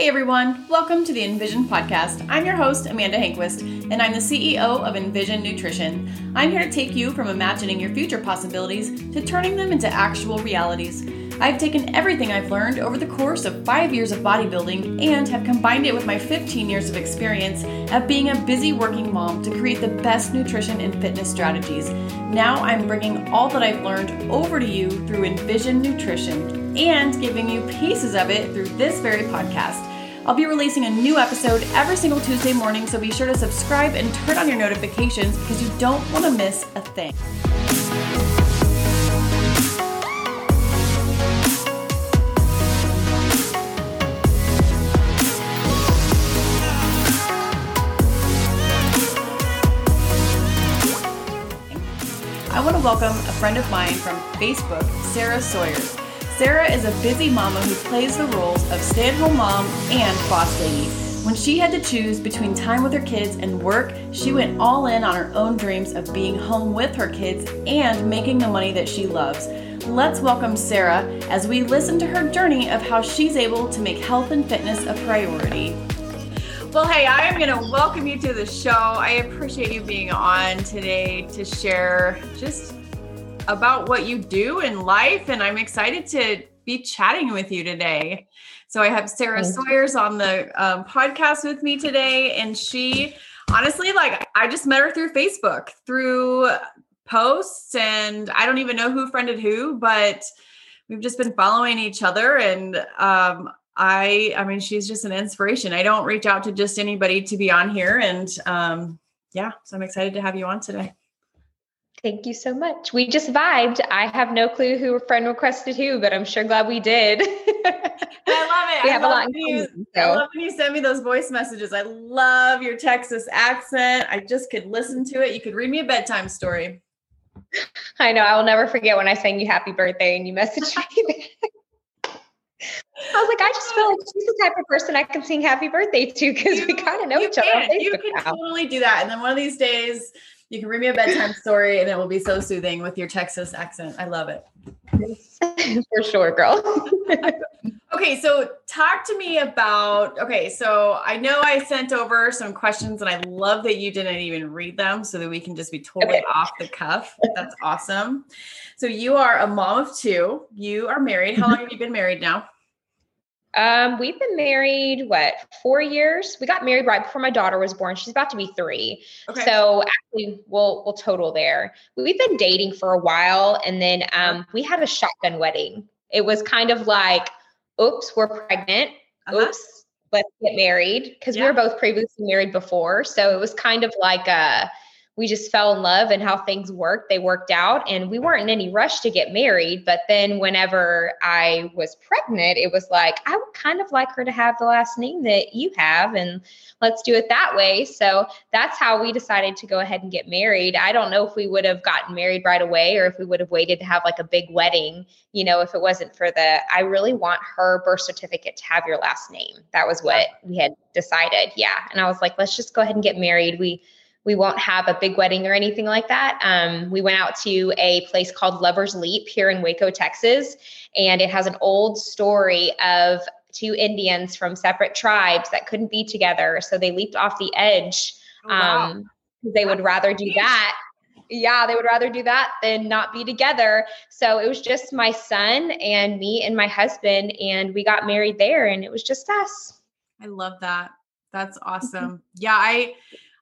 Hey everyone, welcome to the Envision Podcast. I'm your host, Amanda Hanquist, and I'm the CEO of Envision Nutrition. I'm here to take you from imagining your future possibilities to turning them into actual realities. I've taken everything I've learned over the course of 5 years of bodybuilding and have combined it with my 15 years of experience of being a busy working mom to create the best nutrition and fitness strategies. Now I'm bringing all that I've learned over to you through Envision Nutrition and giving you pieces of it through this very podcast. I'll be releasing a new episode every single Tuesday morning, so be sure to subscribe and turn on your notifications because you don't want to miss a thing. I want to welcome a friend of mine from Facebook, Sarah Sawyers. Sarah is a busy mama who plays the roles of stay-at-home mom and boss lady. When she had to choose between time with her kids and work, she went all in on her own dreams of being home with her kids and making the money that she loves. Let's welcome Sarah as we listen to her journey of how she's able to make health and fitness a priority. Well, hey, I am going to welcome you to the show. I appreciate you being on today to share just about what you do in life, and I'm excited to be chatting with you today. So I have Sarah Sawyers on the podcast with me today, and she, honestly, like, I just met her through Facebook, through posts, and I don't even know who friended who, but we've just been following each other, and I mean, she's just an inspiration. I don't reach out to just anybody to be on here, and so I'm excited to have you on today. Thank you so much. We just vibed. I have no clue who a friend requested who, but I'm sure glad we did. I love it. I love when you send me those voice messages. I love your Texas accent. I just could listen to it. You could read me a bedtime story. I know. I will never forget when I sang you happy birthday and you messaged me back. I was like, I just feel like she's the type of person I can sing happy birthday to because we kind of know each other. You can totally do that. And then one of these days, you can read me a bedtime story and it will be so soothing with your Texas accent. I love it. For sure, girl. Okay. So talk to me about, so I know I sent over some questions and I love that you didn't even read them so that we can just be totally off the cuff. That's awesome. So you are a mom of two, you are married. How long have you been married now? We've been married, 4 years? We got married right before my daughter was born. She's about to be 3. Okay. So actually we'll total there. We've been dating for a while. And then, we had a shotgun wedding. It was kind of like, oops, we're pregnant. Uh-huh. Oops, let's get married. Cause we were both previously married before. So it was kind of like, we just fell in love and how things worked. They worked out and we weren't in any rush to get married. But then whenever I was pregnant, it was like, I would kind of like her to have the last name that you have and let's do it that way. So that's how we decided to go ahead and get married. I don't know if we would have gotten married right away or if we would have waited to have like a big wedding, you know, if it wasn't for the, I really want her birth certificate to have your last name. That was what we had decided. Yeah. And I was like, let's just go ahead and get married. We won't have a big wedding or anything like that. We went out to a place called Lover's Leap here in Waco, Texas, and it has an old story of two Indians from separate tribes that couldn't be together. So they leaped off the edge. They would rather do that. Yeah, they would rather do that than not be together. So it was just my son and me and my husband, and we got married there and it was just us. I love that. That's awesome. Yeah,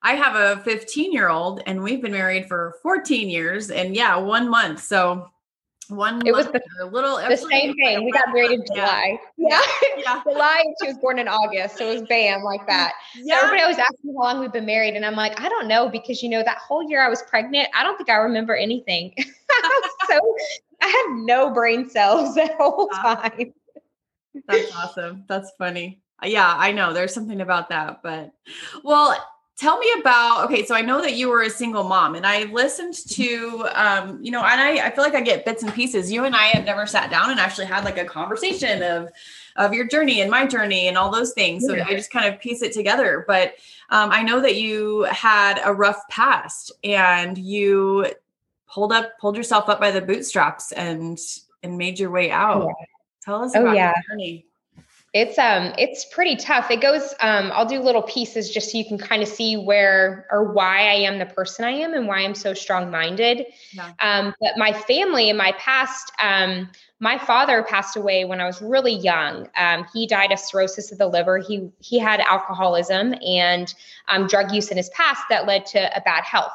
I have a 15-year-old and we've been married for 14 years and 1 month. So it was the same thing. We got married in July. Yeah. July, and she was born in August. So it was bam, like that. Yeah. So everybody always asks me how long we've been married. And I'm like, I don't know, because you know, that whole year I was pregnant, I don't think I remember anything. So I had no brain cells that whole time. That's awesome. That's funny. Yeah, I know there's something about that, but tell me about, so I know that you were a single mom and I listened to, and I feel like I get bits and pieces. You and I have never sat down and actually had like a conversation of your journey and my journey and all those things. So I just kind of piece it together. But I know that you had a rough past and you pulled yourself up by the bootstraps and made your way out. Tell us about your journey. It's pretty tough. It goes, I'll do little pieces just so you can kind of see where or why I am the person I am and why I'm so strong-minded. Yeah. But my family in my past, my father passed away when I was really young. He died of cirrhosis of the liver. He had alcoholism and drug use in his past that led to a bad health.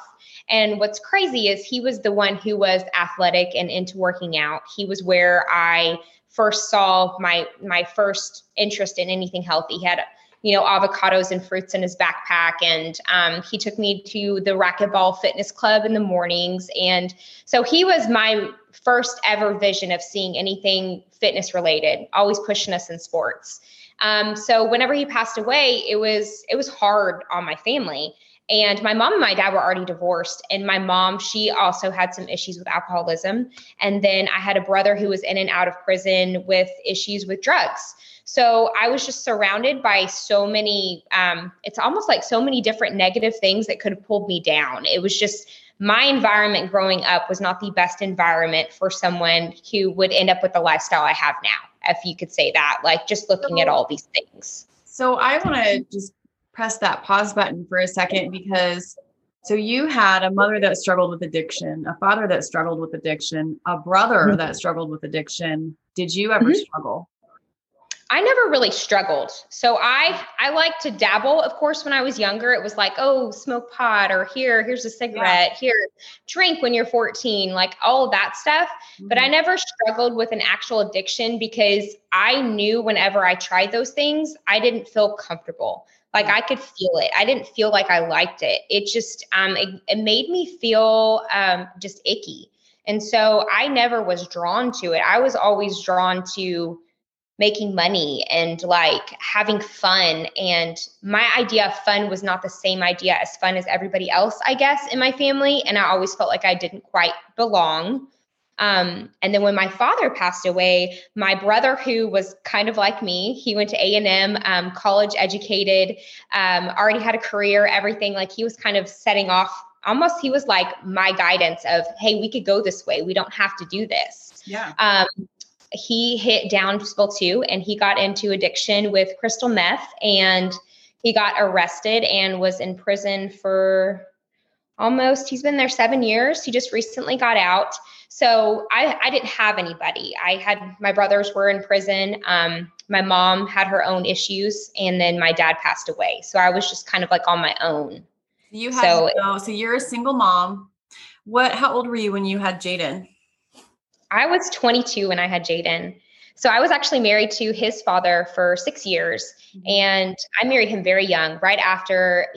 And what's crazy is he was the one who was athletic and into working out. He was where I first saw my first interest in anything healthy. He had, avocados and fruits in his backpack. And he took me to the racquetball fitness club in the mornings. And so he was my first ever vision of seeing anything fitness related, always pushing us in sports. So whenever he passed away, it was hard on my family. And my mom and my dad were already divorced. And my mom, she also had some issues with alcoholism. And then I had a brother who was in and out of prison with issues with drugs. So I was just surrounded by so many, it's almost like so many different negative things that could have pulled me down. It was just my environment growing up was not the best environment for someone who would end up with the lifestyle I have now, if you could say that, like just looking at all these things. So I want to just press that pause button for a second, because so you had a mother that struggled with addiction, a father that struggled with addiction, a brother mm-hmm. that struggled with addiction. Did you ever mm-hmm. struggle? I never really struggled. So I like to dabble. Of course, when I was younger, it was like, oh, smoke pot, or here's a cigarette, yeah. here, drink when you're 14, like all of that stuff. Mm-hmm. But I never struggled with an actual addiction because I knew whenever I tried those things, I didn't feel comfortable. Like I could feel it. I didn't feel like I liked it. It just, it made me feel just icky. And so I never was drawn to it. I was always drawn to making money and like having fun. And my idea of fun was not the same idea as fun as everybody else, I guess, in my family. And I always felt like I didn't quite belong. And then when my father passed away, my brother, who was kind of like me, he went to A&M, college educated, already had a career, everything. Like he was kind of setting off, almost he was like my guidance of, hey, we could go this way. We don't have to do this. Yeah. He hit Downfall 2 and he got into addiction with crystal meth, and he got arrested and was in prison for almost, he's been there 7 years. He just recently got out. So I didn't have anybody. I had, my brothers were in prison. My mom had her own issues, and then my dad passed away. So I was just kind of like on my own. So you're a single mom. How old were you when you had Jaden? I was 22 when I had Jaden. So I was actually married to his father for 6 years, mm-hmm. and I married him very young, right after,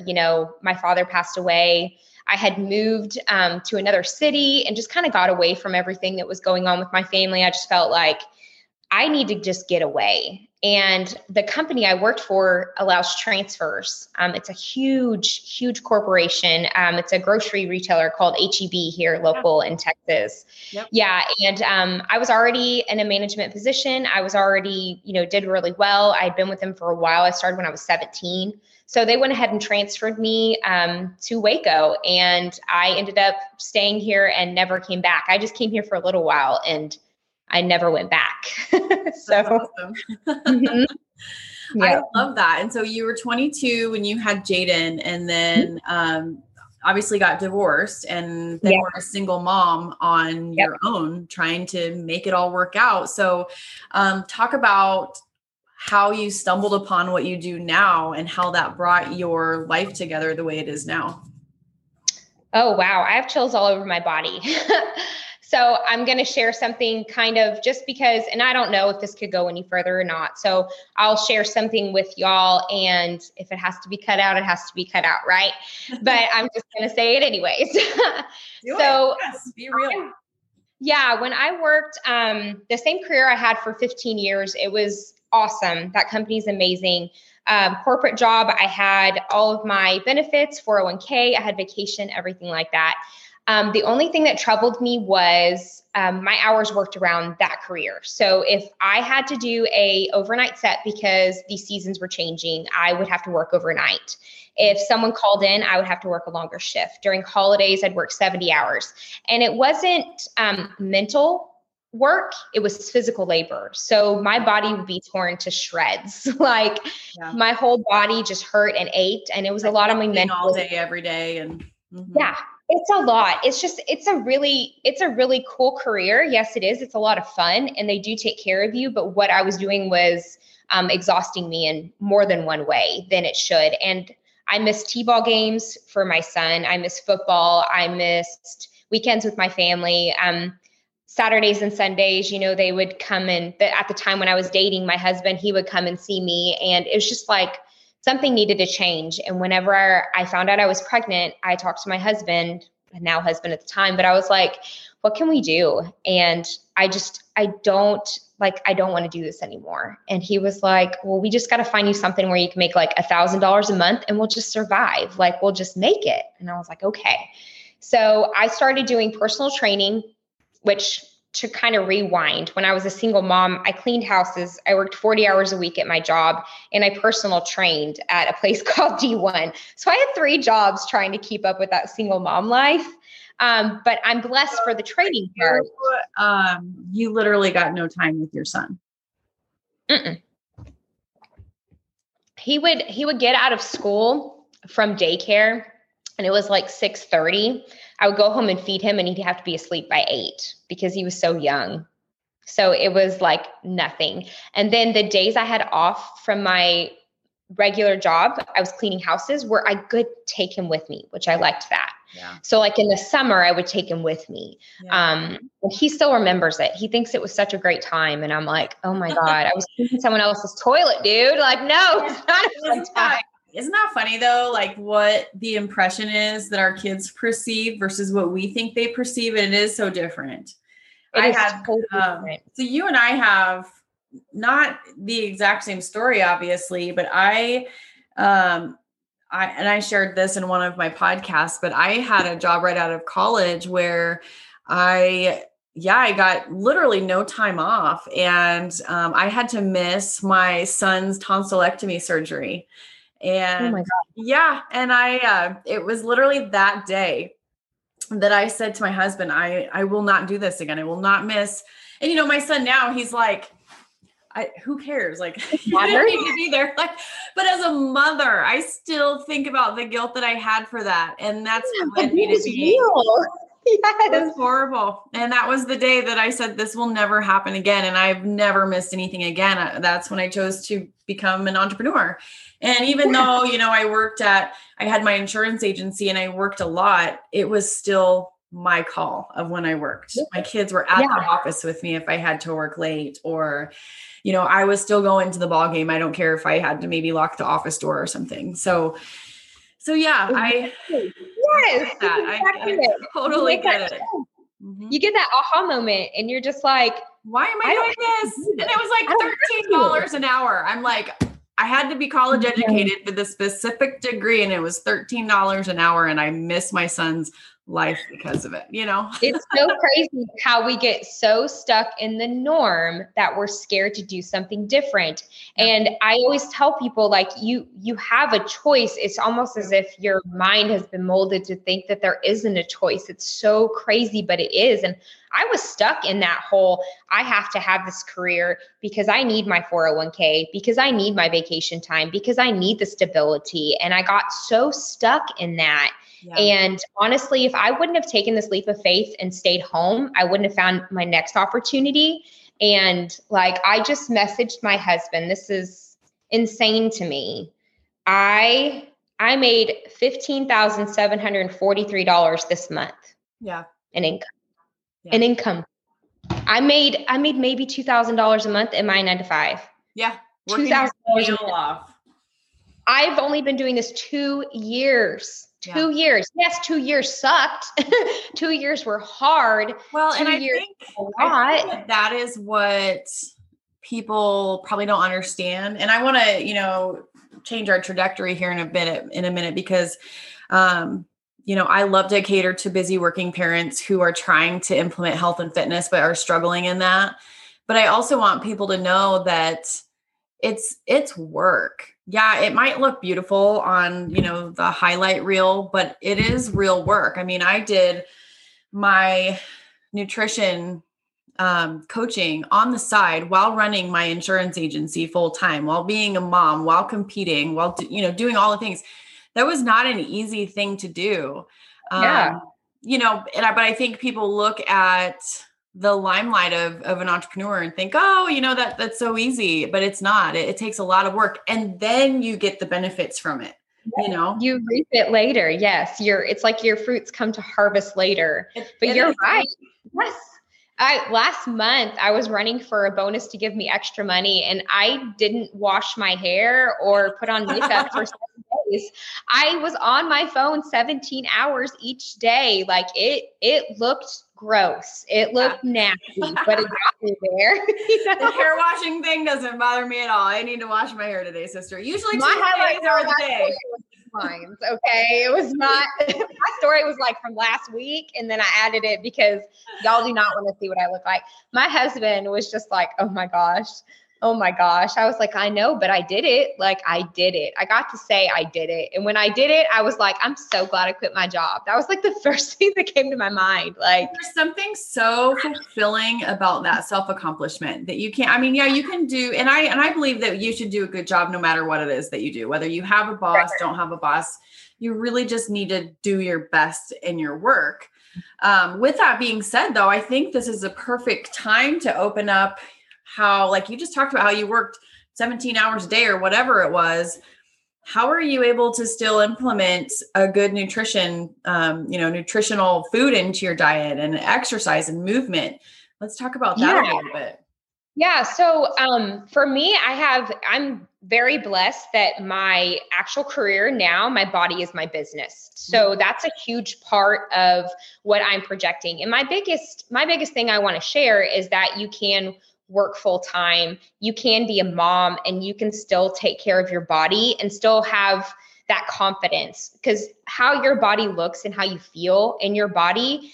my father passed away. I had moved to another city and just kind of got away from everything that was going on with my family. I just felt like I need to just get away. And the company I worked for allows transfers. It's a huge, huge corporation. It's a grocery retailer called H-E-B here local in Texas. Yep. Yeah. And I was already in a management position. I was already, did really well. I had been with them for a while. I started when I was 17. So they went ahead and transferred me to Waco, and I ended up staying here and never came back. I just came here for a little while and I never went back. So awesome. mm-hmm. yeah. I love that. And so you were 22 when you had Jaden, and then obviously got divorced, and then were a single mom on your own trying to make it all work out. So talk about how you stumbled upon what you do now and how that brought your life together the way it is now. Oh, wow. I have chills all over my body. So I'm going to share something kind of just because, and I don't know if this could go any further or not. So I'll share something with y'all, and if it has to be cut out, it has to be cut out. Right. But I'm just going to say it anyways. Yes, be real. Yeah. When I worked, the same career I had for 15 years, it was awesome. That company's amazing. Corporate job. I had all of my benefits, 401k, I had vacation, everything like that. The only thing that troubled me was my hours worked around that career. So if I had to do a overnight set because the seasons were changing, I would have to work overnight. If someone called in, I would have to work a longer shift. During holidays, I'd work 70 hours. And it wasn't mental work, it was physical labor. So my body would be torn to shreds. Like my whole body just hurt and ached. And it was a lot of my mental all day, every day. And yeah, it's a lot. It's just, it's a really cool career. Yes, it is. It's a lot of fun and they do take care of you. But what I was doing was exhausting me in more than one way than it should. And I missed t-ball games for my son. I missed football. I missed weekends with my family. Saturdays and Sundays, you know, they would come in. At the time when I was dating my husband, he would come and see me. And it was just like something needed to change. And whenever I found out I was pregnant, I talked to my husband, now husband at the time, but I was like, what can we do? And I don't want to do this anymore. And he was like, well, we just got to find you something where you can make like $1,000 a month and we'll just survive. Like, we'll just make it. And I was like, okay. So I started doing personal training, which to kind of rewind, when I was a single mom, I cleaned houses. I worked 40 hours a week at my job and I personal trained at a place called D1. So I had 3 jobs trying to keep up with that single mom life. But I'm blessed for the training part. You literally got no time with your son. Mm-mm. He would get out of school from daycare and it was like 6:30. I would go home and feed him and he'd have to be asleep by 8 because he was so young. So it was like nothing. And then the days I had off from my regular job, I was cleaning houses where I could take him with me, which I liked that. Yeah. So like in the summer, I would take him with me. Yeah. He still remembers it. He thinks it was such a great time. And I'm like, oh my God, I was cleaning someone else's toilet, dude. Like, no, it's not a great time. Isn't that funny though? Like what the impression is that our kids perceive versus what we think they perceive. And it is so different. Totally different. So you and I have not the exact same story, obviously, but I shared this in one of my podcasts, but I had a job right out of college where I got literally no time off and, I had to miss my son's tonsillectomy surgery. And oh my God. Yeah. And it was literally that day that I said to my husband, I will not do this again. I will not miss. And you know, my son now he's like, who cares? Like, you didn't need to be there. Like, but as a mother, I still think about the guilt that I had for that. And that's what it is. Yes. It was horrible. And that was the day that I said, this will never happen again. And I've never missed anything again. That's when I chose to become an entrepreneur. And even though, you know, I had my insurance agency and I worked a lot, it was still my call of when I worked. My kids were at the office with me if I had to work late or, you know, I was still going to the ball game. I don't care if I had to maybe lock the office door or something. So yeah, I totally get it. Mm-hmm. You get that aha moment and you're just like, why am I doing this? And it was like $13 an hour. I'm like, I had to be college educated with a specific degree and it was $13 an hour. And I missed my son's life because of it, you know? It's so crazy how we get so stuck in the norm that we're scared to do something different. And I always tell people, like, you have a choice. It's almost as if your mind has been molded to think that there isn't a choice. It's so crazy, but it is. And I was stuck in that whole, I have to have this career because I need my 401k, because I need my vacation time, because I need the stability. And I got so stuck in that. Yeah. And honestly, if I wouldn't have taken this leap of faith and stayed home, I wouldn't have found my next opportunity. And like, I just messaged my husband, this is insane to me. I made $15,743 this month. Yeah. In income. I made maybe $2,000 a month in my 9-to-5. Yeah. $2,000 a month. I've only been doing this 2 years. Yeah. 2 years. Yes, 2 years sucked. 2 years were hard. Well, and I think that is what people probably don't understand. And I want to, you know, change our trajectory here in a minute, because, you know, I love to cater to busy working parents who are trying to implement health and fitness, but are struggling in that. But I also want people to know that it's work. Yeah, it might look beautiful on, you know, the highlight reel, but it is real work. I mean, I did my nutrition coaching on the side while running my insurance agency full time, while being a mom, while competing, while doing all the things. That was not an easy thing to do. But I think people look at the limelight of an entrepreneur and think, oh, that's so easy, but it's not. It takes a lot of work, and then you get the benefits from it. You reap it later. Yes. It's like your fruits come to harvest later, but you're right. Yes. Last month I was running for a bonus to give me extra money, and I didn't wash my hair or put on makeup for 7 days. I was on my phone 17 hours each day. Like it looked gross. It looked nasty, but it got me there. The hair washing thing doesn't bother me at all. I need to wash my hair today, sister. Usually my highlights are the day. Lines, okay. It was not, my story was like from last week. And then I added it because y'all do not want to see what I look like. My husband was just like, Oh my gosh. I was like, I know, but I did it. Like I did it. I got to say I did it. And when I did it, I was like, I'm so glad I quit my job. That was like the first thing that came to my mind. Like there's something so fulfilling about that self-accomplishment that you can't, you can do. And I believe that you should do a good job no matter what it is that you do, whether you have a boss, don't have a boss, you really just need to do your best in your work. With that being said though, I think this is a perfect time to open up how, like you just talked about how you worked 17 hours a day or whatever it was, how are you able to still implement a good nutrition, nutritional food into your diet and exercise and movement? Let's talk about that a little bit. Yeah. So, for me, I'm very blessed that my actual career now, my body is my business. So that's a huge part of what I'm projecting. And my biggest thing I want to share is that you can work full time, you can be a mom, and you can still take care of your body and still have that confidence, because how your body looks and how you feel in your body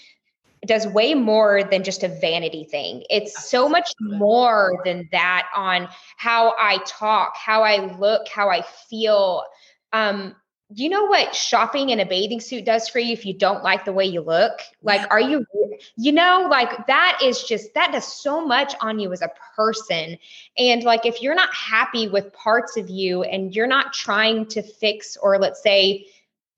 does way more than just a vanity thing. It's so much more than that on how I talk, how I look, how I feel. You know what shopping in a bathing suit does for you if you don't like the way you look? Like, are you, that is just, that does so much on you as a person. And like, if you're not happy with parts of you and you're not trying to fix, or let's say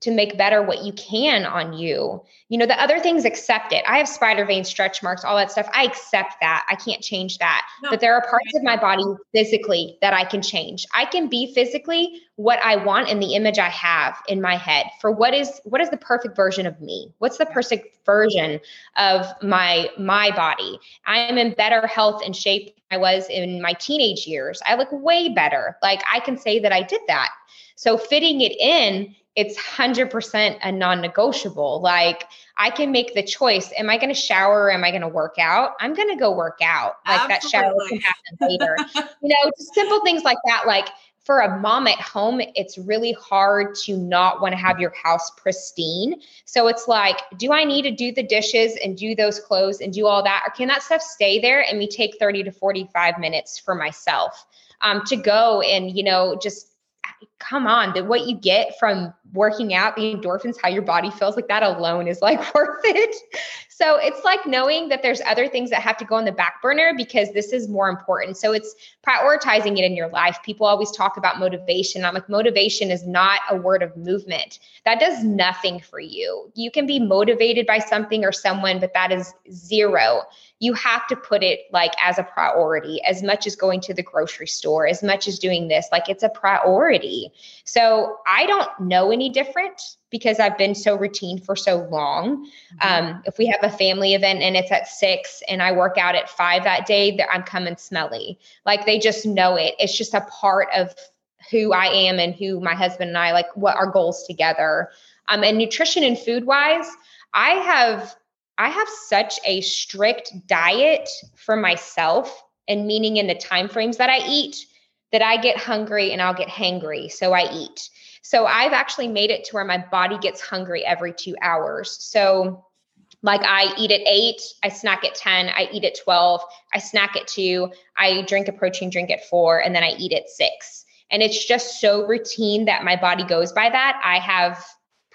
to make better what you can on you, the other things, accept it. I have spider veins, stretch marks, all that stuff. I accept that. I can't change that. No. But there are parts of my body physically that I can change. I can be physically what I want and the image I have in my head for what is the perfect version of me? What's the perfect version of my body? I am in better health and shape than I was in my teenage years. I look way better. Like I can say that I did that. So fitting it in, it's 100% a non-negotiable. Like I can make the choice. Am I going to shower? Am I going to work out? I'm going to go work out. Like Absolutely. That shower can happen later. Just simple things like that. Like for a mom at home, it's really hard to not want to have your house pristine. So it's like, do I need to do the dishes and do those clothes and do all that? Or can that stuff stay there and me take 30 to 45 minutes for myself to go and, just come on, what you get from working out, the endorphins, how your body feels, like that alone is like worth it. So it's like knowing that there's other things that have to go on the back burner because this is more important. So it's prioritizing it in your life. People always talk about motivation. I'm like, motivation is not a word of movement. That does nothing for you. You can be motivated by something or someone, but that is zero. You have to put it like as a priority, as much as going to the grocery store, as much as doing this, like it's a priority. So I don't know any different because I've been so routine for so long. If we have a family event and it's at 6 and I work out at 5 that day, I'm coming smelly. Like they just know it. It's just a part of who I am and who my husband and I, like what our goals together. And nutrition and food wise, I have such a strict diet for myself, and meaning in the timeframes that I eat, that I get hungry and I'll get hangry. So I eat. So I've actually made it to where my body gets hungry every 2 hours. So like I eat at 8, I snack at 10, I eat at 12, I snack at 2, I drink a protein drink at 4, and then I eat at 6. And it's just so routine that my body goes by that. I have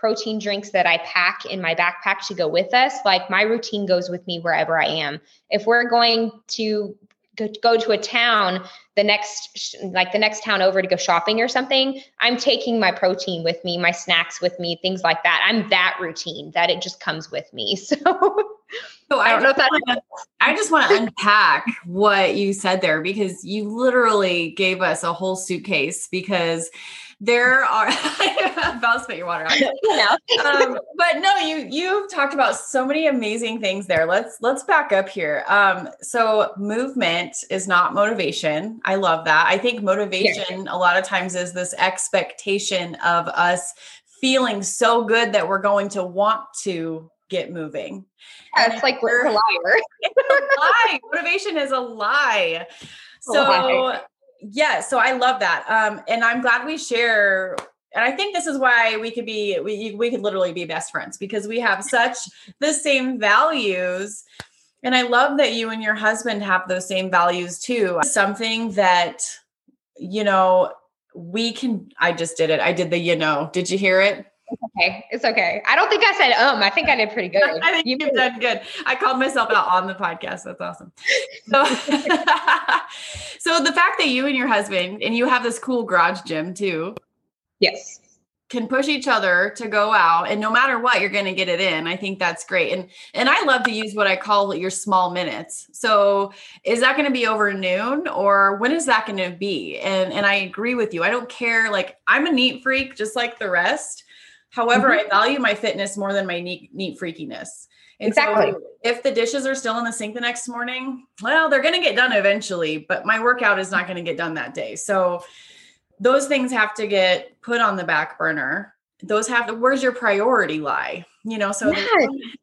protein drinks that I pack in my backpack to go with us. Like my routine goes with me wherever I am. If we're going to go to a town, the next town over to go shopping or something, I'm taking my protein with me, my snacks with me, things like that. I'm that routine that it just comes with me. So I don't know if that. I just want to unpack what you said there, because you literally gave us a whole suitcase, because there are, I'll spit your water out. But no, you've talked about so many amazing things there. Let's back up here. So movement is not motivation. I love that. I think motivation a lot of times is this expectation of us feeling so good that we're going to want to get moving. Yeah, it's like we're a liar. It's a lie. Motivation is a lie. So I love that. And I'm glad we share. And I think this is why we could literally be best friends, because we have such the same values. And I love that you and your husband have those same values too. Something that, I just did it. I did the, did you hear it? It's okay. I don't think I said, I think I did pretty good. I think you've done good. I called myself out on the podcast. That's awesome. So the fact that you and your husband, and you have this cool garage gym too. Yes. Can push each other to go out, and no matter what, you're going to get it in. I think that's great. And I love to use what I call your small minutes. So is that going to be over noon, or when is that going to be? And I agree with you. I don't care. Like, I'm a neat freak, just like the rest. However, mm-hmm. I value my fitness more than my neat freakiness. And exactly. So if the dishes are still in the sink the next morning, well, they're going to get done eventually, but my workout is not going to get done that day. So those things have to get put on the back burner. Those have to, where's your priority lie? So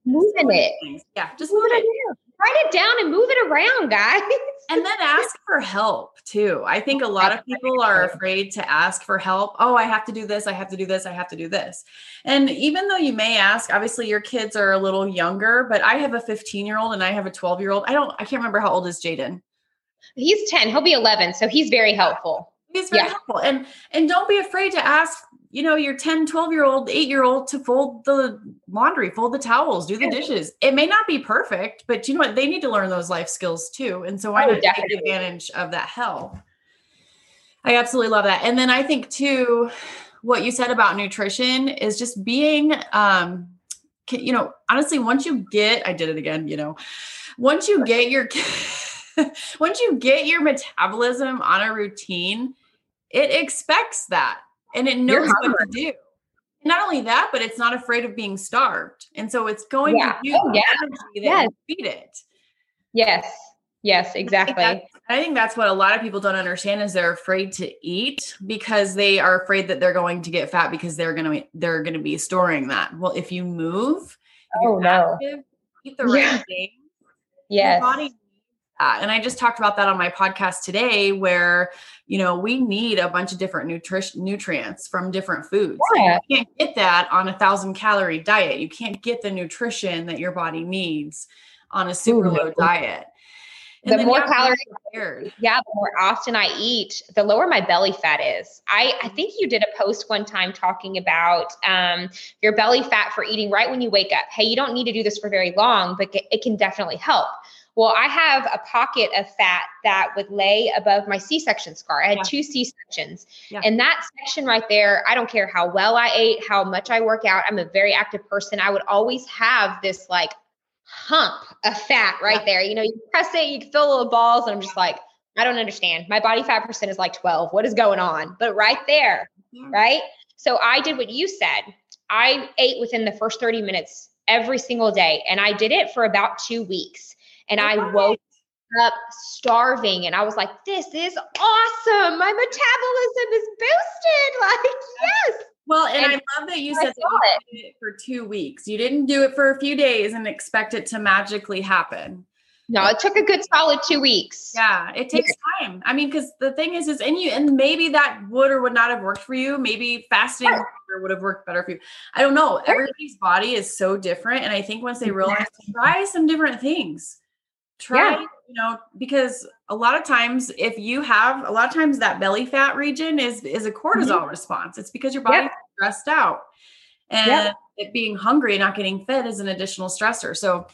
moving it. Yeah. Just move it. Write it down and move it around, guys. And then ask for help too. I think a lot of people are afraid to ask for help. Oh, I have to do this. I have to do this. I have to do this. And even though you may ask, obviously your kids are a little younger, but I have a 15-year-old and I have a 12-year-old. I can't remember how old is Jaden. He's 10. He'll be 11. So he's very helpful. He's very helpful. And don't be afraid to ask, your 10, 12-year-old, 8-year-old to fold the laundry, fold the towels, do the dishes. It may not be perfect, but you know what? They need to learn those life skills too. And so I take advantage of that help. I absolutely love that. And then I think too, what you said about nutrition is just being, honestly, once you get your metabolism on a routine, it expects that. And it knows what to do. Not only that, but it's not afraid of being starved. And so it's going to do that feed it. Yes. Yes, exactly. I think that's what a lot of people don't understand is they're afraid to eat because they are afraid that they're going to get fat because they're going to be storing that. Well, if you move, eat the right thing. Yes. Your body. And I just talked about that on my podcast today where, we need a bunch of different nutrients from different foods. Yeah. You can't get that on 1,000-calorie diet. You can't get the nutrition that your body needs on a super low diet. And the more calories, the more often I eat, the lower my belly fat is. I think you did a post one time talking about your belly fat for eating right when you wake up. Hey, you don't need to do this for very long, but it can definitely help. Well, I have a pocket of fat that would lay above my C-section scar. I had 2 C-sections. Yeah. And that section right there, I don't care how well I ate, how much I work out. I'm a very active person. I would always have this like hump of fat right there. You press it, you feel little balls. And I'm just like, I don't understand. My body fat percent is like 12. What is going on? But right there, right? So I did what you said. I ate within the first 30 minutes every single day. And I did it for about 2 weeks. And I woke up starving and I was like, this is awesome. My metabolism is boosted. Yes. Well, and I love that you said that you did it for 2 weeks. You didn't do it for a few days and expect it to magically happen. No, it took a good solid 2 weeks. Yeah. It takes time. I mean, cause the thing is and maybe that would or would not have worked for you. Maybe fasting would have worked better for you. I don't know. Everybody's body is so different. And I think once they realize, try some different things. Because a lot of times that belly fat region is a cortisol response. It's because your body's stressed out. and it being hungry and not getting fed is an additional stressor. So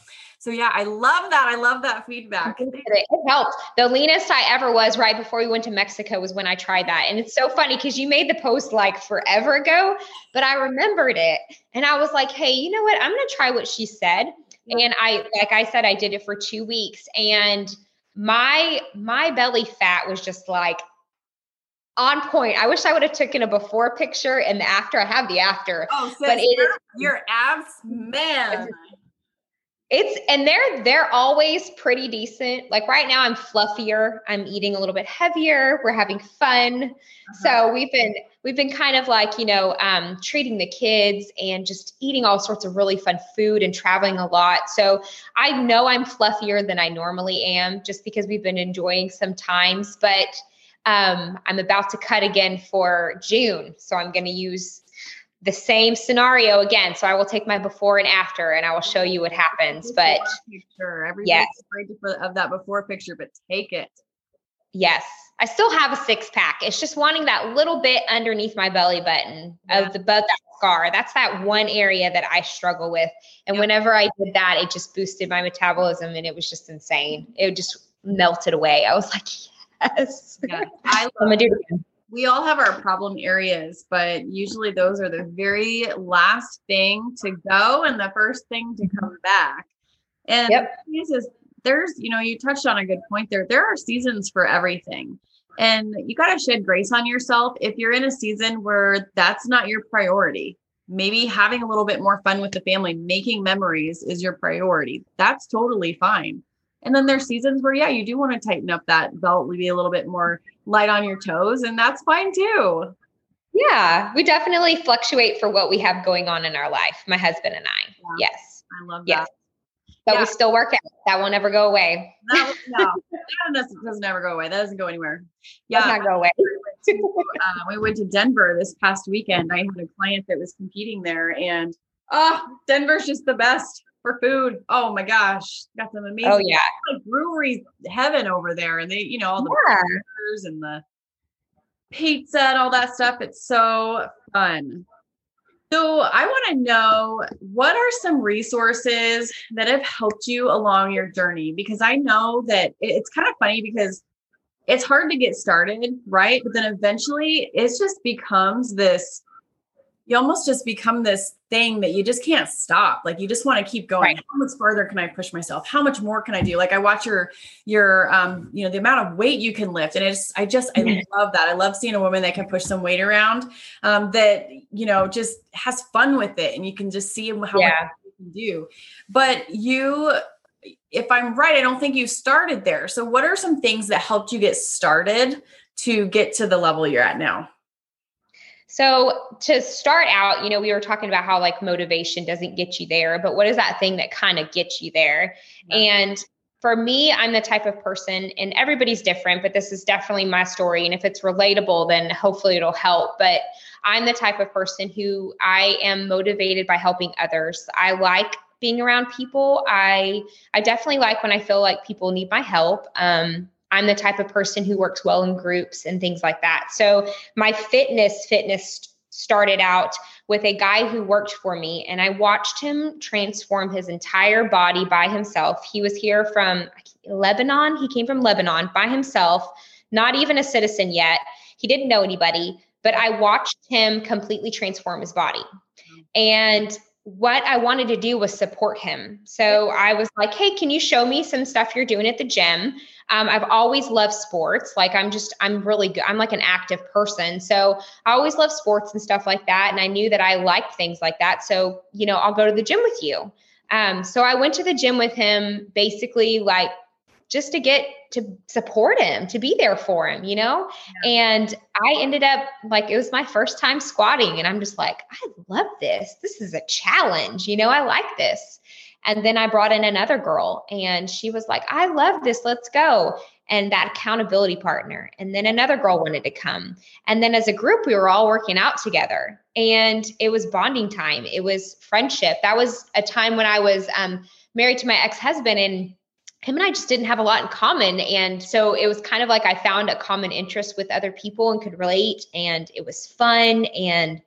yeah, I love that. I love that feedback. It helped. The leanest I ever was right before we went to Mexico was when I tried that. And it's so funny because you made the post like forever ago, but I remembered it. And I was like, hey, you know what? I'm going to try what she said. And I, like I said, I did it for 2 weeks and my belly fat was just like on point. I wish I would have taken a before picture and the after. I have the after. Oh, so but your abs, man. And they're always pretty decent. Like right now I'm fluffier. I'm eating a little bit heavier. We're having fun. Uh-huh. So we've been kind of like, you know, treating the kids and just eating all sorts of really fun food and traveling a lot. So I know I'm fluffier than I normally am just because we've been enjoying some times, but I'm about to cut again for June. So I'm going to use the same scenario again. So I will take my before and after, and I will show you what happens. But everybody's afraid of that before picture, but take it. Yes. I still have a six pack. It's just wanting that little bit underneath my belly button above that scar. That's that one area that I struggle with. And whenever I did that, it just boosted my metabolism and it was just insane. It just melted away. I was like, yes. Yeah, I'm gonna do it again. We all have our problem areas, but usually those are the very last thing to go and the first thing to come back. And the thing is there's, you know, you touched on a good point there. There are seasons for everything. And you got to shed grace on yourself. If you're in a season where that's not your priority, maybe having a little bit more fun with the family, making memories is your priority. That's totally fine. And then there's seasons where, you do want to tighten up that belt, be a little bit more light on your toes, and that's fine too. Yeah. We definitely fluctuate for what we have going on in our life. My husband and I. Yeah. Yes. I love that. Yes. But we still work out. That will never go away. That doesn't never go away. That doesn't go anywhere. Yeah. Does not go away. We went to Denver this past weekend. I had a client that was competing there, and Denver's just the best for food. Oh my gosh. Got some amazing brewery heaven over there. And they, you know, all the burgers and the pizza and all that stuff. It's so fun. So I want to know, what are some resources that have helped you along your journey? Because I know that it's kind of funny because it's hard to get started, right? But then eventually it just becomes this, you almost just become this thing that you just can't stop. Like you just want to keep going. Right. How much farther can I push myself? How much more can I do? Like I watch your you know, the amount of weight you can lift. And I love that. I love seeing a woman that can push some weight around, that, you know, just has fun with it. And you can just see how much you can do. But if I'm right, I don't think you started there. So what are some things that helped you get started to get to the level you're at now? So to start out, you know, we were talking about how like motivation doesn't get you there, but what is that thing that kind of gets you there? Yeah. And for me, I'm the type of person, and everybody's different, but this is definitely my story. And if it's relatable, then hopefully it'll help. But I'm the type of person who I am motivated by helping others. I like being around people. I definitely like when I feel like people need my help. I'm the type of person who works well in groups and things like that. So my fitness started out with a guy who worked for me, and I watched him transform his entire body by himself. He was here from Lebanon. He came from Lebanon by himself, not even a citizen yet. He didn't know anybody, but I watched him completely transform his body. And what I wanted to do was support him. So I was like, hey, can you show me some stuff you're doing at the gym? I've always loved sports. Like I'm really good. I'm like an active person. So I always love sports and stuff like that. And I knew that I liked things like that. So, you know, I'll go to the gym with you. So I went to the gym with him basically like just to get to support him, to be there for him, you know? Yeah. And I ended up like, it was my first time squatting, and I'm just like, I love this. This is a challenge. You know, I like this. And then I brought in another girl, and she was like, I love this. Let's go. And that accountability partner. And then another girl wanted to come. And then as a group, we were all working out together, and it was bonding time. It was friendship. That was a time when I was married to my ex-husband, and him and I just didn't have a lot in common. And so it was kind of like I found a common interest with other people and could relate, and it was fun. And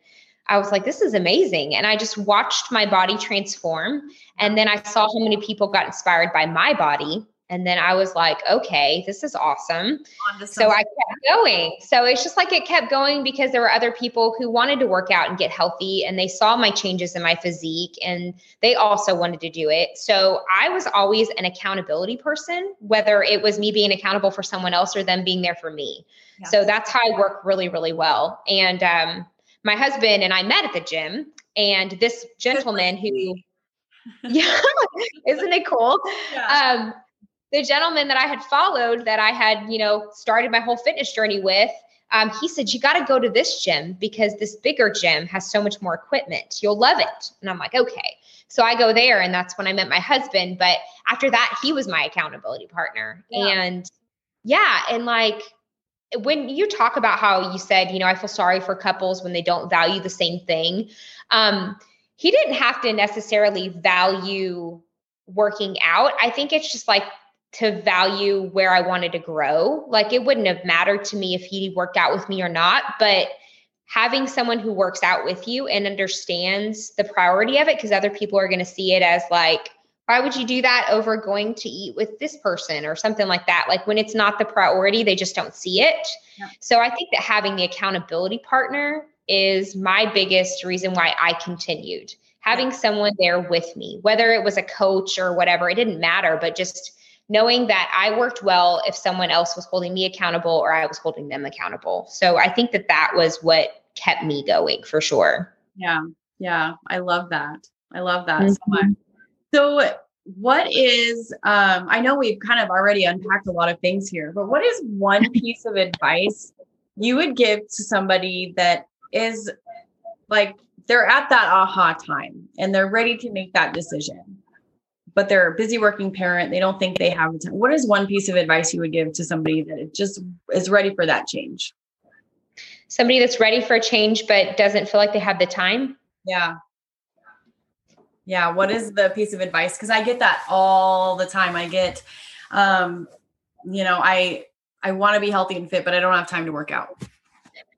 I was like, this is amazing. And I just watched my body transform. And then I saw how many people got inspired by my body. And then I was like, okay, this is awesome. So I kept going. So it's just like it kept going because there were other people who wanted to work out and get healthy, and they saw my changes in my physique and they also wanted to do it. So I was always an accountability person, whether it was me being accountable for someone else or them being there for me. Yeah. So that's how I work really, really well. And my husband and I met at the gym, and this gentleman who, yeah, isn't it cool? Yeah. The gentleman that I had followed, that I had, you know, started my whole fitness journey with, he said, you got to go to this gym because this bigger gym has so much more equipment. You'll love it. And I'm like, okay. So I go there, and that's when I met my husband. But after that, he was my accountability partner. Yeah. And yeah. And like, when you talk about how you said, you know, I feel sorry for couples when they don't value the same thing. He didn't have to necessarily value working out. I think it's just like, to value where I wanted to grow. Like it wouldn't have mattered to me if he worked out with me or not, but having someone who works out with you and understands the priority of it, because other people are going to see it as like, why would you do that over going to eat with this person or something like that? Like when it's not the priority, they just don't see it. Yeah. So I think that having the accountability partner is my biggest reason why I continued. Having someone there with me, whether it was a coach or whatever, it didn't matter, but just knowing that I worked well if someone else was holding me accountable or I was holding them accountable. So I think that that was what kept me going for sure. Yeah. Yeah. I love that. I love that so much. So what is, I know we've kind of already unpacked a lot of things here, but what is one piece of advice you would give to somebody that is like, they're at that aha time and they're ready to make that decision, but they're a busy working parent. They don't think they have the time. What is one piece of advice you would give to somebody that just is ready for that change? Somebody that's ready for a change, but doesn't feel like they have the time. Yeah. Yeah. What is the piece of advice? Cause I get that all the time. I get, you know, I want to be healthy and fit, but I don't have time to work out.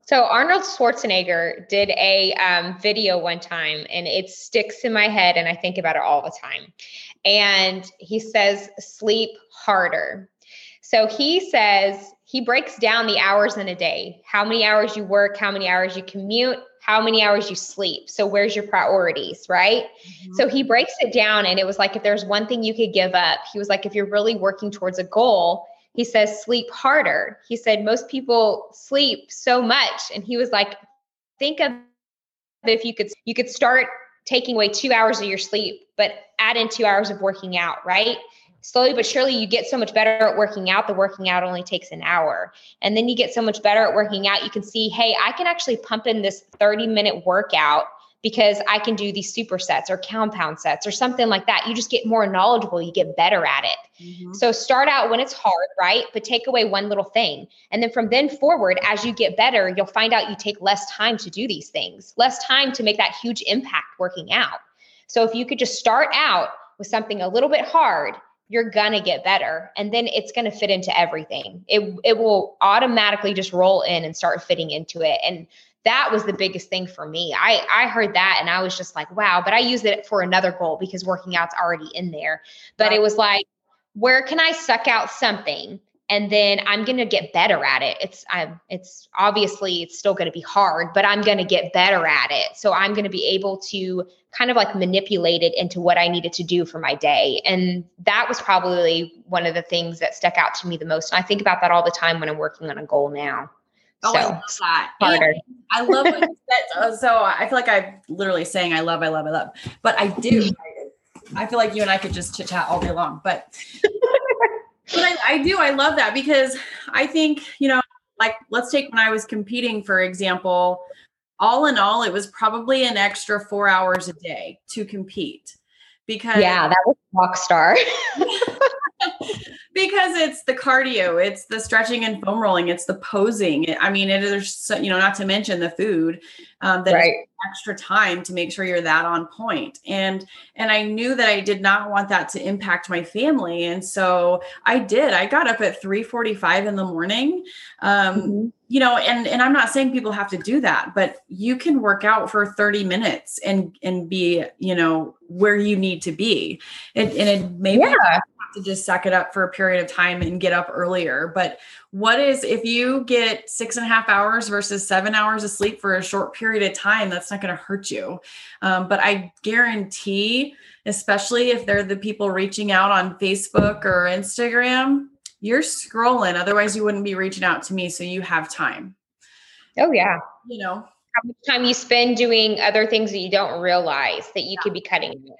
So Arnold Schwarzenegger did a video one time, and it sticks in my head and I think about it all the time. And he says, sleep harder. So he says, he breaks down the hours in a day, how many hours you work, how many hours you commute, how many hours you sleep. So where's your priorities, right? Mm-hmm. So he breaks it down, and it was like, if there's one thing you could give up, he was like, if you're really working towards a goal, he says, sleep harder. He said, most people sleep so much. And he was like, think of if you could start taking away 2 hours of your sleep, but add in 2 hours of working out, right? Slowly but surely you get so much better at working out. The working out only takes an hour. And then you get so much better at working out. You can see, hey, I can actually pump in this 30-minute workout because I can do these supersets or compound sets or something like that. You just get more knowledgeable. You get better at it. Mm-hmm. So start out when it's hard, right? But take away one little thing. And then from then forward, as you get better, you'll find out you take less time to do these things, less time to make that huge impact working out. So if you could just start out with something a little bit hard, you're going to get better. And then it's going to fit into everything. It will automatically just roll in and start fitting into it. And that was the biggest thing for me. I heard that and I was just like, wow, but I used it for another goal because working out's already in there. But it was like, where can I suck out something? And then I'm going to get better at it. It's obviously it's still going to be hard, but I'm going to get better at it. So I'm going to be able to kind of like manipulate it into what I needed to do for my day. And that was probably one of the things that stuck out to me the most. And I think about that all the time when I'm working on a goal now. Oh, so, I love that. I love what you said. So I feel like I'm literally saying I love, but I do. I feel like you and I could just chit chat all day long, but I do. I love that because I think, you know, like let's take when I was competing, for example, all in all, it was probably an extra 4 hours a day to compete because that was rock star. Because it's the cardio, it's the stretching and foam rolling, it's the posing. I mean, there's, you know, not to mention the food, that right. extra time to make sure you're that on point. And I knew that I did not want that to impact my family. And so I got up at 3:45 in the morning, mm-hmm. you know, and I'm not saying people have to do that, but you can work out for 30 minutes and be, you know, where you need to be. It may be to just suck it up for a period of time and get up earlier. But if you get 6.5 hours versus 7 hours of sleep for a short period of time, that's not going to hurt you. But I guarantee, especially if they're the people reaching out on Facebook or Instagram, you're scrolling. Otherwise you wouldn't be reaching out to me. So you have time. Oh yeah. You know, how much time you spend doing other things that you don't realize that you could be cutting out.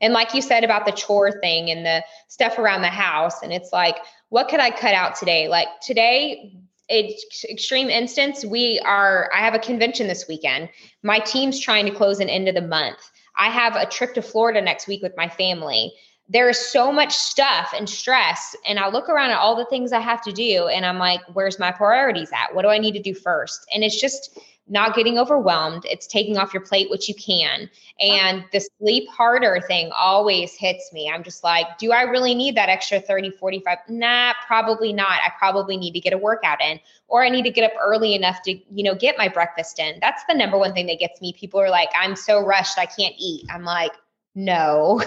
And like you said about the chore thing and the stuff around the house. And it's like, what could I cut out today? Like today, extreme instance, I have a convention this weekend. My team's trying to close an end of the month. I have a trip to Florida next week with my family. There is so much stuff and stress. And I look around at all the things I have to do. And I'm like, where's my priorities at? What do I need to do first? And it's just not getting overwhelmed. It's taking off your plate, which you can. And the sleep harder thing always hits me. I'm just like, do I really need that extra 30, 45? Nah, probably not. I probably need to get a workout in, or I need to get up early enough to, you know, get my breakfast in. That's the number one thing that gets me. People are like, I'm so rushed, I can't eat. I'm like, no,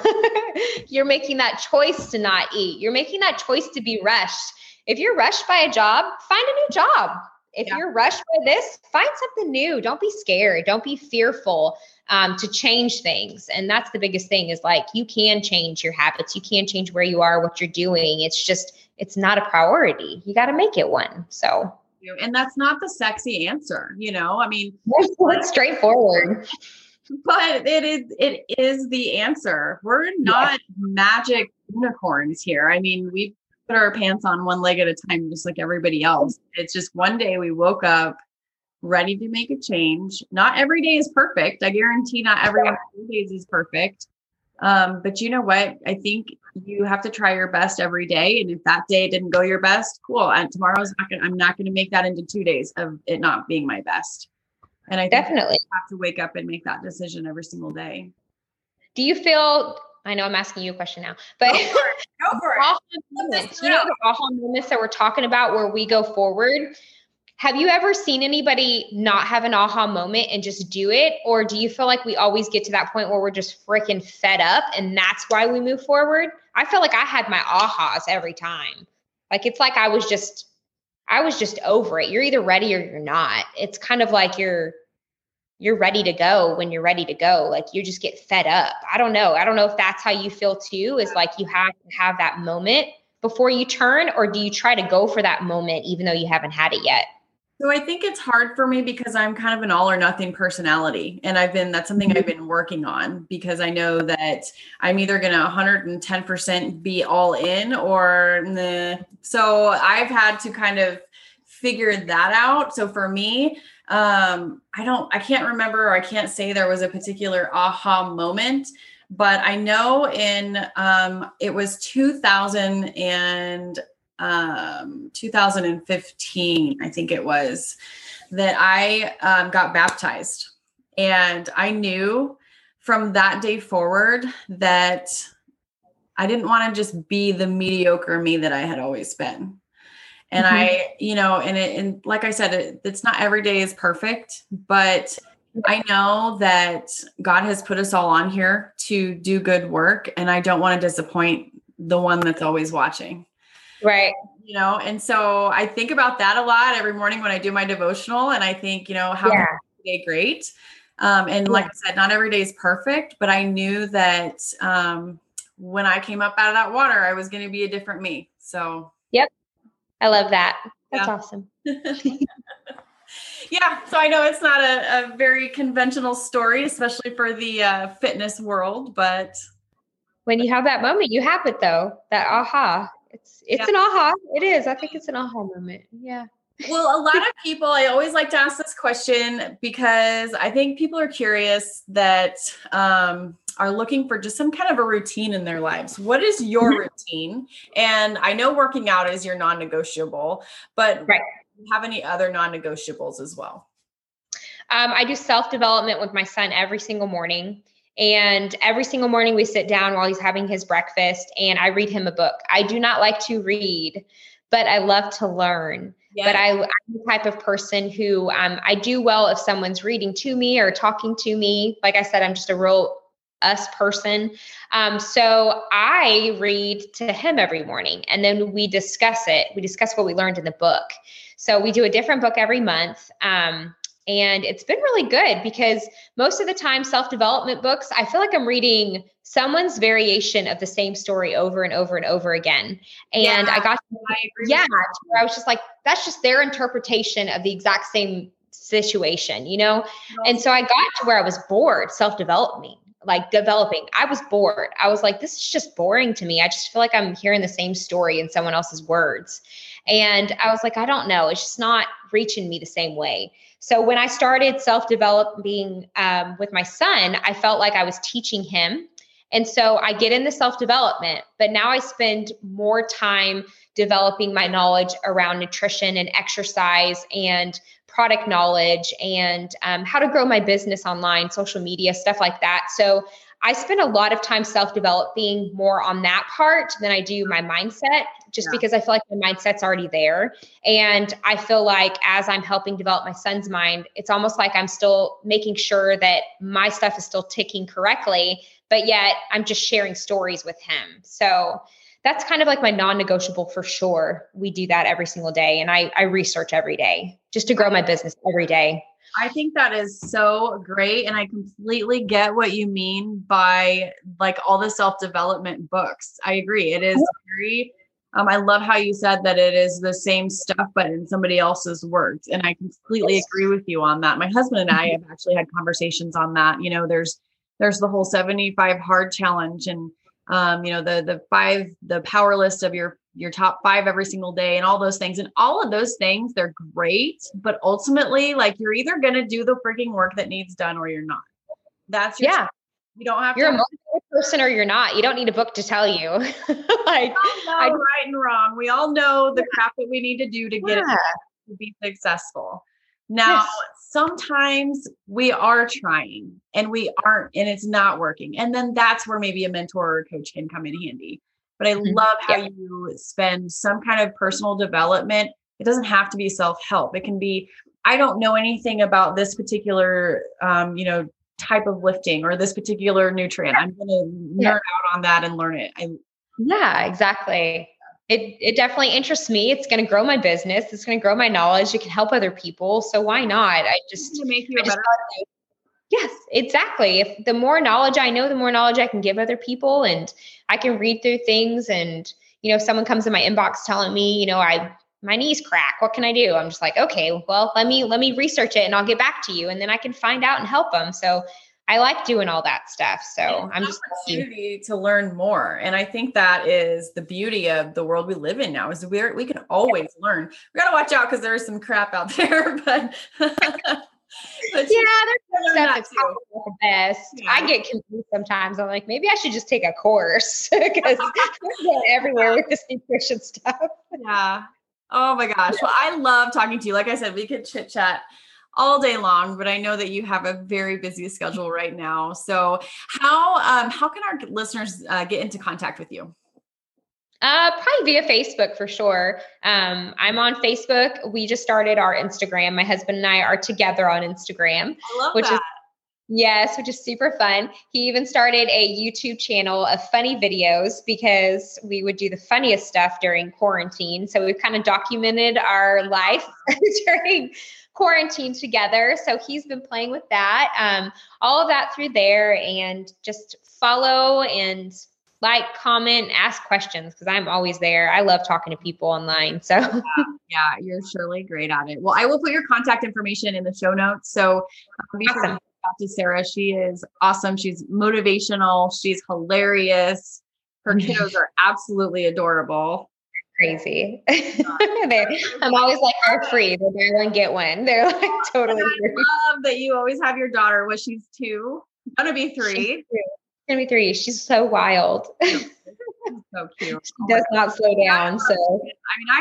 you're making that choice to not eat. You're making that choice to be rushed. If you're rushed by a job, find a new job. If you're rushed by this, find something new. Don't be scared. Don't be fearful to change things. And that's the biggest thing is like, you can change your habits. You can change where you are, what you're doing. It's just, it's not a priority. You got to make it one. So. And that's not the sexy answer, you know, I mean. It's straightforward. But it is the answer. We're not magic unicorns here. I mean, we've put our pants on one leg at a time, just like everybody else. It's just one day we woke up ready to make a change. Not every day is perfect. I guarantee not every day is perfect. But you know what? I think you have to try your best every day. And if that day didn't go your best, cool. And tomorrow's I'm not going to make that into 2 days of it not being my best. And I definitely have to wake up and make that decision every single day. Do you feel, I know I'm asking you a question now, but the aha moments that we're talking about where we go forward, have you ever seen anybody not have an aha moment and just do it? Or do you feel like we always get to that point where we're just freaking fed up and that's why we move forward? I feel like I had my ahas every time. Like, it's like I was just over it. You're either ready or you're not. It's kind of like you're ready to go when you're ready to go. Like you just get fed up. I don't know if that's how you feel too, is like you have to have that moment before you turn, or do you try to go for that moment even though you haven't had it yet? So I think it's hard for me because I'm kind of an all or nothing personality. And that's something I've been working on, because I know that I'm either going to 110% be all in or nah. So I've had to kind of figure that out. So for me, I can't remember, or I can't say there was a particular aha moment, but I know it was 2015, I think it was, that I got baptized. And I knew from that day forward that I didn't want to just be the mediocre me that I had always been. And and like I said, it's not every day is perfect, but I know that God has put us all on here to do good work. And I don't want to disappoint the one that's always watching. Right. You know, and so I think about that a lot every morning when I do my devotional, and I think, you know, how today great. Like I said, not every day is perfect, but I knew that when I came up out of that water, I was going to be a different me. So. Yep. I love that. That's awesome. Yeah. So I know it's not a very conventional story, especially for the fitness world, but. When you have that moment, you have it though, that aha. It's an aha. It is. I think it's an aha moment. Yeah. Well, a lot of people, I always like to ask this question because I think people are curious that, are looking for just some kind of a routine in their lives. What is your routine? And I know working out is your non-negotiable, but do you have any other non-negotiables as well? I do self-development with my son every single morning. And every single morning we sit down while he's having his breakfast and I read him a book. I do not like to read, but I love to learn. Yeah. But I'm the type of person who I do well if someone's reading to me or talking to me. Like I said, I'm just a real us person. So I read to him every morning and then we discuss it. We discuss what we learned in the book. So we do a different book every month. And it's been really good because most of the time, self-development books, I feel like I'm reading someone's variation of the same story over and over and over again. And yeah, I got to where I was just like, that's just their interpretation of the exact same situation, you know? Yeah. And so I got to where I was bored developing. I was bored. I was like, this is just boring to me. I just feel like I'm hearing the same story in someone else's words. And I was like, I don't know. It's just not reaching me the same way. So when I started self-developing with my son, I felt like I was teaching him. And so I get into self-development, but now I spend more time developing my knowledge around nutrition and exercise and product knowledge and how to grow my business online, social media, stuff like that. So I spend a lot of time self-developing more on that part than I do my mindset, just because I feel like my mindset's already there. And I feel like as I'm helping develop my son's mind, it's almost like I'm still making sure that my stuff is still ticking correctly, but yet I'm just sharing stories with him. So that's kind of like my non-negotiable for sure. We do that every single day. And I research every day just to grow my business every day. I think that is so great. And I completely get what you mean by like all the self-development books. I agree. It is very, I love how you said that it is the same stuff, but in somebody else's words. And I completely agree with you on that. My husband and I have actually had conversations on that. You know, there's the whole 75 hard challenge and, you know, the power list of your top 5 every single day and all those things. And all of those things, they're great, but ultimately like you're either going to do the freaking work that needs done or you're not. That's your time. You don't have you're a motivated person or you're not. You don't need a book to tell you. Like I know right and wrong. We all know the crap that we need to do to get it to be successful. Now, sometimes we are trying and we aren't, and it's not working. And then that's where maybe a mentor or a coach can come in handy. But I love how you spend some kind of personal development. It doesn't have to be self-help. It can be, I don't know anything about this particular, you know, type of lifting or this particular nutrient. I'm going to nerd out on that and learn it. Exactly. It definitely interests me. It's going to grow my business. It's going to grow my knowledge. It can help other people. So why not? Yes, exactly. If the more knowledge I know, the more knowledge I can give other people, and I can read through things. And, you know, if someone comes in my inbox telling me, you know, my knees crack, what can I do? I'm just like, okay, well, let me research it and I'll get back to you. And then I can find out and help them. So I like doing all that stuff. So I'm just opportunity to learn more. And I think that is the beauty of the world we live in now is we can always learn. We got to watch out because there's some crap out there, but but yeah, there's stuff that's not the best. Yeah. I get confused sometimes. I'm like, maybe I should just take a course because I'm going everywhere with this nutrition stuff. Yeah. Oh my gosh. Well, I love talking to you. Like I said, we could chit chat all day long, but I know that you have a very busy schedule right now. So how can our listeners get into contact with you? Probably via Facebook for sure. I'm on Facebook. We just started our Instagram. My husband and I are together on Instagram, which is super fun. He even started a YouTube channel of funny videos because we would do the funniest stuff during quarantine. So we've kind of documented our life during quarantine together. So he's been playing with that, all of that through there, and just follow and like, comment, ask questions, because I'm always there. I love talking to people online. So yeah, you're surely great at it. Well, I will put your contact information in the show notes. So be sure to reach out to Sarah. She is awesome. She's motivational. She's hilarious. Her kiddos are absolutely adorable. Crazy. I'm always like, they're free. They're buy one, get one. They're like totally free. I love that you always have your daughter. She's 2. Going to be 3. 73. She's so wild. So cute. She does not slow down. So I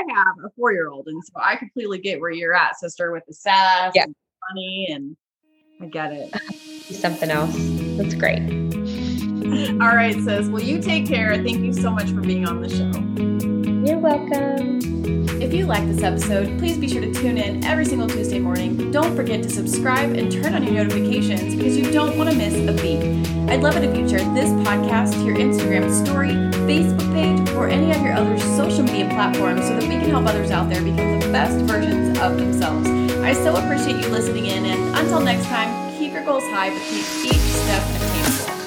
mean, I have a 4-year-old, and so I completely get where you're at, sister, with the sass and funny, and I get it. Something else. That's great. All right, sis. Well, you take care. Thank you so much for being on the show. You're welcome. If you like this episode, please be sure to tune in every single Tuesday morning. Don't forget to subscribe and turn on your notifications because you don't want to miss a beat. I'd love it if you shared this podcast to your Instagram story, Facebook page, or any of your other social media platforms so that we can help others out there become the best versions of themselves. I so appreciate you listening in, and until next time, keep your goals high, but keep each step attainable.